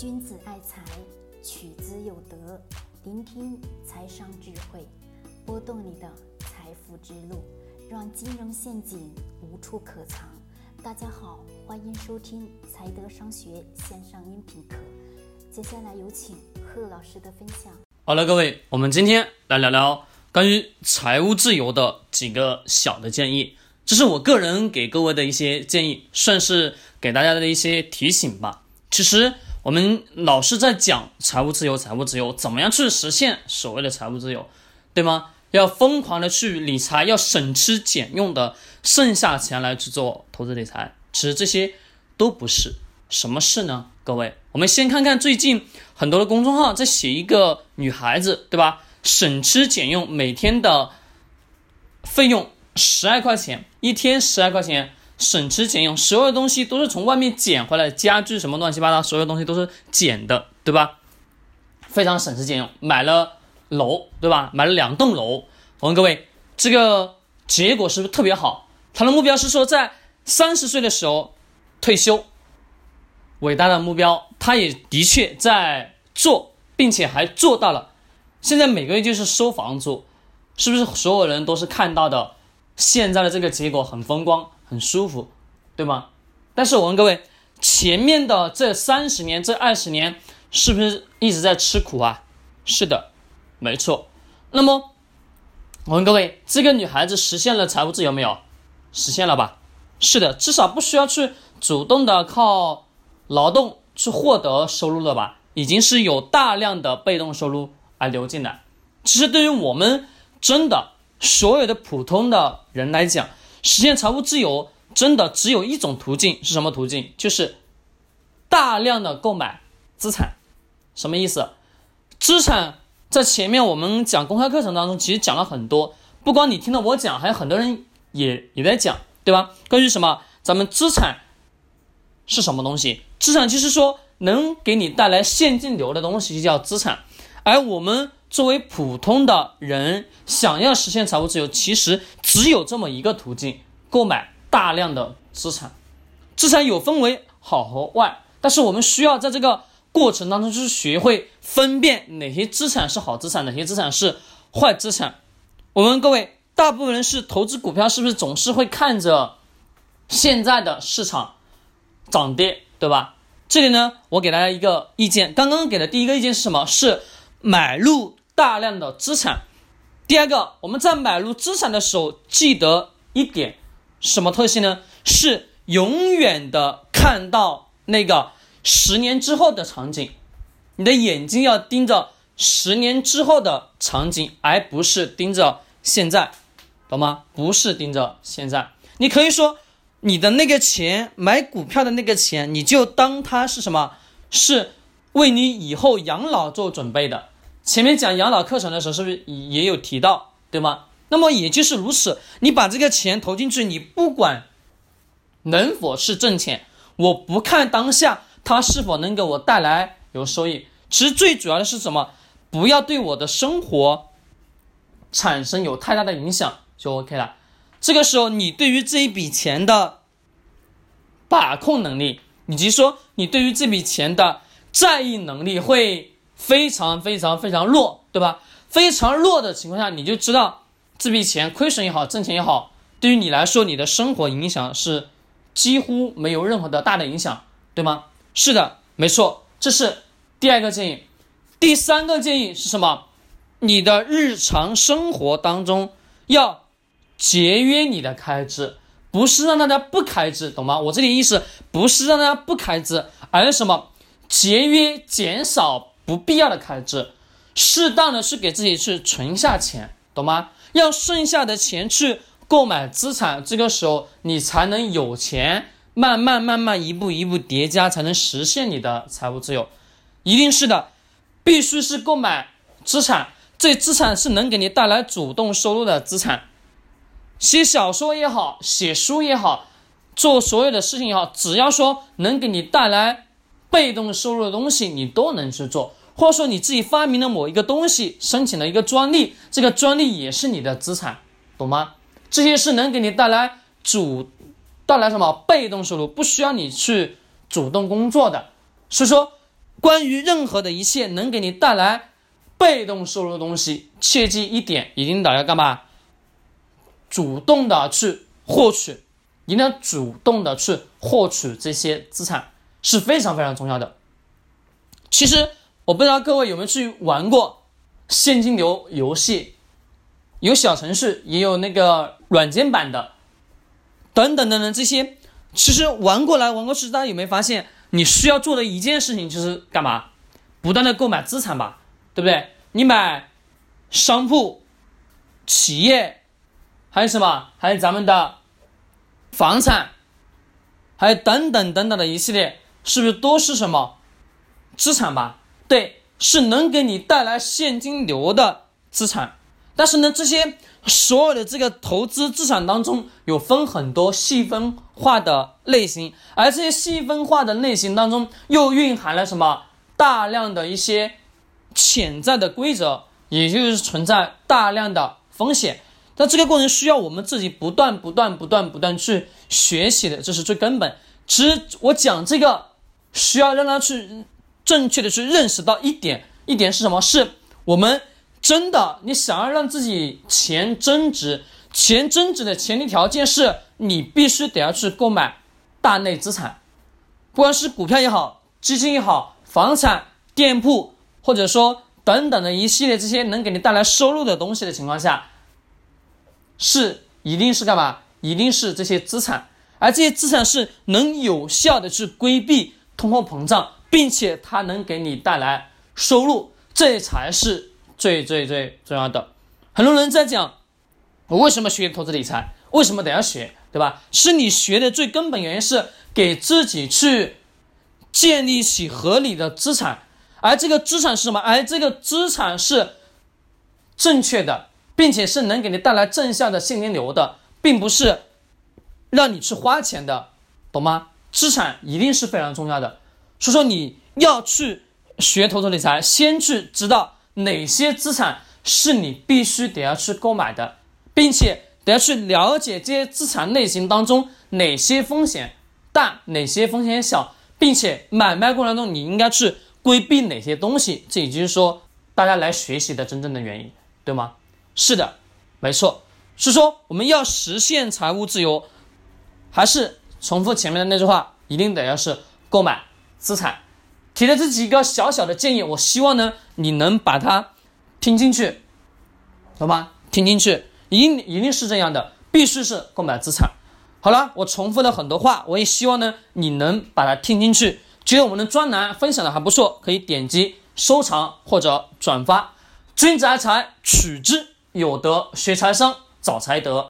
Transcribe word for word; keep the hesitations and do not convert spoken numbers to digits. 君子爱财，取之有德。聆听财商智慧，拨动你的财富之路，让金融陷阱无处可藏。大家好，欢迎收听财德商学线上音频课。接下来有请贺老师的分享。好了，各位，我们今天来聊聊关于财务自由的几个小的建议。这是我个人给各位的一些建议，算是给大家的一些提醒吧。其实我们老是在讲财务自由，财务自由怎么样去实现所谓的财务自由，对吗？要疯狂的去理财，要省吃俭用的剩下钱来去做投资理财。其实这些都不是什么事呢，各位，我们先看看最近很多的公众号在写一个女孩子，对吧？省吃俭用，每天的费用十二块钱，一天十二块钱。省吃俭用，所有的东西都是从外面捡回来的，家具什么乱七八糟，所有东西都是捡的，对吧？非常省吃俭用，买了楼，对吧？买了两栋楼。我问各位，这个结果是不是特别好？他的目标是说在三十岁的时候退休，伟大的目标，他也的确在做，并且还做到了。现在每个月就是收房租，是不是所有人都是看到的现在的这个结果很风光很舒服，对吗？但是我问各位，前面的这三十年这二十年是不是一直在吃苦啊？是的，没错。那么我问各位，这个女孩子实现了财务自由没有？实现了吧？是的，至少不需要去主动的靠劳动去获得收入了吧？已经是有大量的被动收入而流进来。其实对于我们真的所有的普通的人来讲，实现财务自由真的只有一种途径，是什么途径？就是大量的购买资产。什么意思？资产在前面我们讲公开课程当中其实讲了很多，不光你听到我讲，还有很多人也也在讲，对吧？关于什么？咱们资产是什么东西？资产就是说能给你带来现金流的东西就叫资产。而我们作为普通的人想要实现财务自由，其实只有这么一个途径，购买大量的资产。资产有分为好和坏，但是我们需要在这个过程当中就是学会分辨哪些资产是好资产，哪些资产是坏资产。我们各位大部分人是投资股票，是不是总是会看着现在的市场涨跌，对吧？这里呢，我给大家一个意见，刚刚给的第一个意见是什么？是买入大量的资产。第二个，我们在买入资产的时候记得一点什么特性呢？是永远的看到那个十年之后的场景，你的眼睛要盯着十年之后的场景，而不是盯着现在，懂吗？不是盯着现在。你可以说你的那个钱，买股票的那个钱，你就当它是什么？是为你以后养老做准备的。前面讲养老课程的时候是不是也有提到，对吗？那么也就是如此，你把这个钱投进去，你不管能否是挣钱，我不看当下它是否能给我带来有收益。其实最主要的是什么？不要对我的生活产生有太大的影响就 OK 了。这个时候你对于这一笔钱的把控能力，以及说你对于这笔钱的在意能力会非常非常非常弱，对吧？非常弱的情况下，你就知道这笔钱亏损也好，挣钱也好，对于你来说，你的生活影响是几乎没有任何的大的影响，对吗？是的，没错，这是第二个建议。第三个建议是什么？你的日常生活当中要节约你的开支，不是让大家不开支，懂吗？我这里意思不是让大家不开支，而是什么？节约，减少不必要的开支，适当的去给自己去存下钱，懂吗？要剩下的钱去购买资产，这个时候你才能有钱，慢慢慢慢一步一步叠加，才能实现你的财务自由。一定是的，必须是购买资产，这资产是能给你带来主动收入的资产。写小说也好，写书也好，做所有的事情也好，只要说能给你带来被动收入的东西你都能去做，或者说你自己发明了某一个东西，申请了一个专利，这个专利也是你的资产，懂吗？这些是能给你带来主带来什么？被动收入，不需要你去主动工作的。所以说关于任何的一切能给你带来被动收入的东西，切记一点，一定得要干嘛？主动的去获取，一定要主动的去获取这些资产，是非常非常重要的。其实我不知道各位有没有去玩过现金流游戏，有小程序，也有那个软件版的，等等等等这些。其实玩过来玩过去，大家有没有发现，你需要做的一件事情就是干嘛？不断的购买资产吧，对不对？你买商铺、企业，还有什么？还有咱们的房产，还有等等等等的一系列，是不是都是什么资产吧？对，是能给你带来现金流的资产。但是呢，这些所有的这个投资资产当中有分很多细分化的类型，而这些细分化的类型当中又蕴含了什么？大量的一些潜在的规则，也就是存在大量的风险。但这个过程需要我们自己不断不断不断不断去学习的，这是最根本。其实我讲这个需要让他去正确的去认识到一点，一点是什么？是我们真的，你想要让自己钱增值，钱增值的前提条件是你必须得要去购买大类资产，不管是股票也好，基金也好，房产、店铺，或者说等等的一系列这些能给你带来收入的东西的情况下，是一定是干嘛？一定是这些资产，而这些资产是能有效的去规避通货膨胀，并且它能给你带来收入，这才是最最最重要的。很多人在讲我为什么学投资理财，为什么得要学，对吧？是你学的最根本原因是给自己去建立起合理的资产，而这个资产是什么？而这个资产是正确的，并且是能给你带来正向的现金流的，并不是让你去花钱的，懂吗？资产一定是非常重要的。所以说你要去学投资理财，先去知道哪些资产是你必须得要去购买的，并且得要去了解这些资产类型当中哪些风险大，哪些风险小，并且买卖过程中你应该去规避哪些东西。这也就是说大家来学习的真正的原因，对吗？是的，没错。是说我们要实现财务自由，还是重复前面的那句话，一定得要是购买资产。提了这几个小小的建议，我希望呢你能把它听进去，懂吗？听进去一定一定是这样的，必须是购买资产。好了，我重复了很多话，我也希望呢你能把它听进去。觉得我们的专栏分享的还不错，可以点击收藏或者转发。君子爱财，取之有德，学财商，早财德。